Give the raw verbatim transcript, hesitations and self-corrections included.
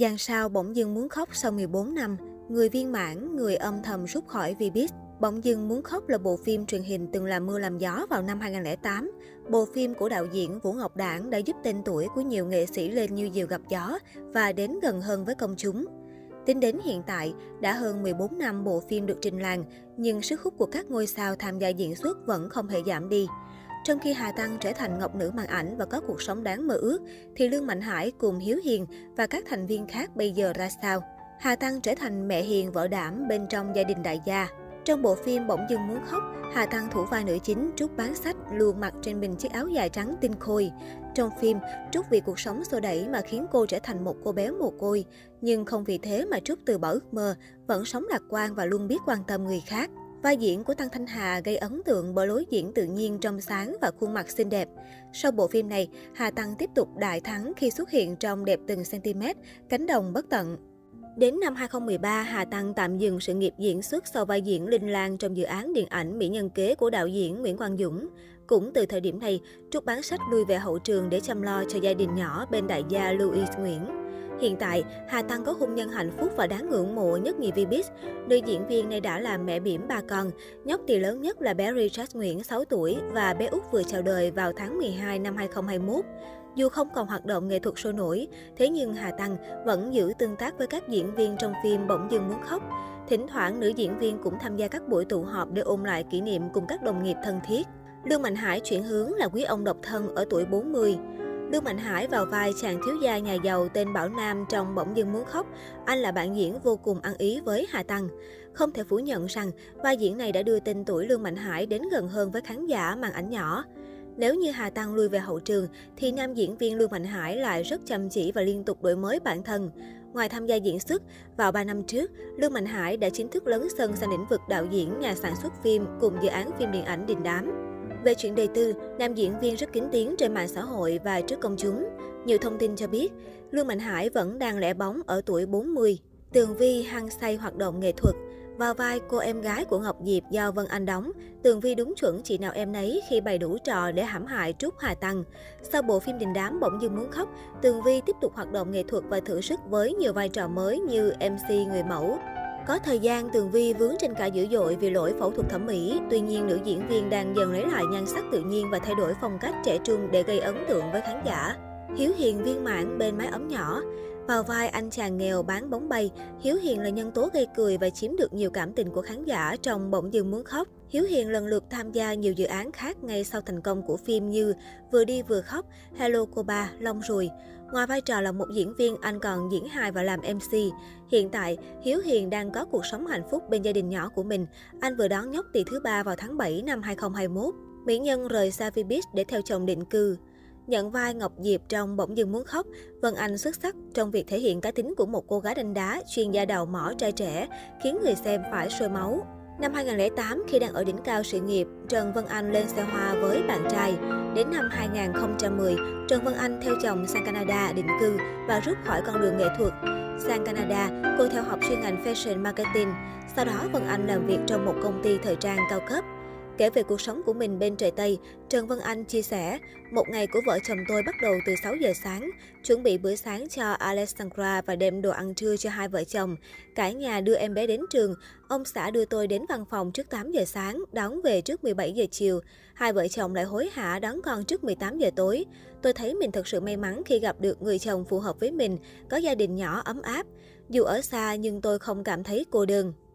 Giang Sao bỗng dưng muốn khóc sau mười bốn năm, người viên mãn, người âm thầm rút khỏi Vbiz. Bỗng dưng muốn khóc là bộ phim truyền hình từng làm mưa làm gió vào năm hai không không tám. Bộ phim của đạo diễn Vũ Ngọc Đãng đã giúp tên tuổi của nhiều nghệ sĩ lên như diều gặp gió và đến gần hơn với công chúng. Tính đến hiện tại, đã hơn mười bốn năm bộ phim được trình làng, nhưng sức hút của các ngôi sao tham gia diễn xuất vẫn không hề giảm đi. Trong khi Hà Tăng trở thành ngọc nữ màn ảnh và có cuộc sống đáng mơ ước, thì Lương Mạnh Hải cùng Hiếu Hiền và các thành viên khác bây giờ ra sao? Hà Tăng trở thành mẹ hiền vợ đảm bên trong gia đình đại gia. Trong bộ phim Bỗng Dưng Muốn Khóc, Hà Tăng thủ vai nữ chính Trúc bán sách luôn mặc trên mình chiếc áo dài trắng tinh khôi. Trong phim, Trúc vì cuộc sống xô đẩy mà khiến cô trở thành một cô bé mồ côi. Nhưng không vì thế mà Trúc từ bỏ ước mơ, vẫn sống lạc quan và luôn biết quan tâm người khác. Vai diễn của Tăng Thanh Hà gây ấn tượng bởi lối diễn tự nhiên trong sáng và khuôn mặt xinh đẹp. Sau bộ phim này, Hà Tăng tiếp tục đại thắng khi xuất hiện trong Đẹp Từng Cm, Cánh Đồng Bất Tận. Đến năm hai không một ba, Hà Tăng tạm dừng sự nghiệp diễn xuất sau vai diễn Linh Lan trong dự án điện ảnh Mỹ Nhân Kế của đạo diễn Nguyễn Quang Dũng. Cũng từ thời điểm này, Trúc bán sách lui về hậu trường để chăm lo cho gia đình nhỏ bên đại gia Louis Nguyễn. Hiện tại, Hà Tăng có hôn nhân hạnh phúc và đáng ngưỡng mộ nhất nhì Vbiz. Nữ diễn viên này đã là mẹ bỉm ba con, nhóc tỳ lớn nhất là bé Richard Nguyễn sáu tuổi và bé Út vừa chào đời vào tháng mười hai năm hai không hai mốt. Dù không còn hoạt động nghệ thuật sôi nổi, thế nhưng Hà Tăng vẫn giữ tương tác với các diễn viên trong phim Bỗng Dưng Muốn Khóc. Thỉnh thoảng, nữ diễn viên cũng tham gia các buổi tụ họp để ôn lại kỷ niệm cùng các đồng nghiệp thân thiết. Lương Mạnh Hải chuyển hướng là quý ông độc thân ở tuổi bốn mươi. Lương Mạnh Hải vào vai chàng thiếu gia nhà giàu tên Bảo Nam trong Bỗng Dưng Muốn Khóc, anh là bạn diễn vô cùng ăn ý với Hà Tăng. Không thể phủ nhận rằng, vai diễn này đã đưa tên tuổi Lương Mạnh Hải đến gần hơn với khán giả màn ảnh nhỏ. Nếu như Hà Tăng lui về hậu trường, thì nam diễn viên Lương Mạnh Hải lại rất chăm chỉ và liên tục đổi mới bản thân. Ngoài tham gia diễn xuất, vào ba năm trước, Lương Mạnh Hải đã chính thức lấn sân sang lĩnh vực đạo diễn, nhà sản xuất phim cùng dự án phim điện ảnh Đình Đám. Về chuyện đời tư, nam diễn viên rất kín tiếng trên mạng xã hội và trước công chúng. Nhiều thông tin cho biết, Lương Mạnh Hải vẫn đang lẻ bóng ở tuổi bốn mươi. Tường Vi hăng say hoạt động nghệ thuật. Vào vai cô em gái của Ngọc Diệp do Vân Anh đóng, Tường Vi đúng chuẩn chị nào em nấy khi bày đủ trò để hãm hại Trúc Hà Tăng. Sau bộ phim Đình Đám Bỗng Dưng Muốn Khóc, Tường Vi tiếp tục hoạt động nghệ thuật và thử sức với nhiều vai trò mới như em xê người mẫu. Có thời gian, Tường Vi vướng trên cả dữ dội vì lỗi phẫu thuật thẩm mỹ. Tuy nhiên, nữ diễn viên đang dần lấy lại nhan sắc tự nhiên và thay đổi phong cách trẻ trung để gây ấn tượng với khán giả. Hiếu Hiền viên mãn bên mái ấm nhỏ. Vào vai anh chàng nghèo bán bóng bay, Hiếu Hiền là nhân tố gây cười và chiếm được nhiều cảm tình của khán giả trong Bỗng Dưng Muốn Khóc. Hiếu Hiền lần lượt tham gia nhiều dự án khác ngay sau thành công của phim như Vừa Đi Vừa Khóc, Hello Cô Ba, Long Rùi. Ngoài vai trò là một diễn viên, anh còn diễn hài và làm em xê. Hiện tại, Hiếu Hiền đang có cuộc sống hạnh phúc bên gia đình nhỏ của mình. Anh vừa đón nhóc tỳ thứ ba vào tháng bảy năm hai không hai mốt. Mỹ nhân rời xa Vbiz để theo chồng định cư. Nhận vai Ngọc Diệp trong Bỗng Dưng Muốn Khóc, Vân Anh xuất sắc trong việc thể hiện cá tính của một cô gái đanh đá, chuyên gia đào mỏ trai trẻ, khiến người xem phải sôi máu. Năm hai không không tám, khi đang ở đỉnh cao sự nghiệp, Trần Vân Anh lên xe hoa với bạn trai. Đến năm hai không một không, Trần Vân Anh theo chồng sang Canada định cư và rút khỏi con đường nghệ thuật. Sang Canada, cô theo học chuyên ngành Fashion Marketing. Sau đó, Vân Anh làm việc trong một công ty thời trang cao cấp. Kể về cuộc sống của mình bên trời Tây, Trần Vân Anh chia sẻ, một ngày của vợ chồng tôi bắt đầu từ sáu giờ sáng, chuẩn bị bữa sáng cho Alexandra và đem đồ ăn trưa cho hai vợ chồng. Cả nhà đưa em bé đến trường, ông xã đưa tôi đến văn phòng trước tám giờ sáng, đón về trước mười bảy giờ chiều. Hai vợ chồng lại hối hả đón con trước mười tám giờ tối. Tôi thấy mình thật sự may mắn khi gặp được người chồng phù hợp với mình, có gia đình nhỏ ấm áp. Dù ở xa nhưng tôi không cảm thấy cô đơn.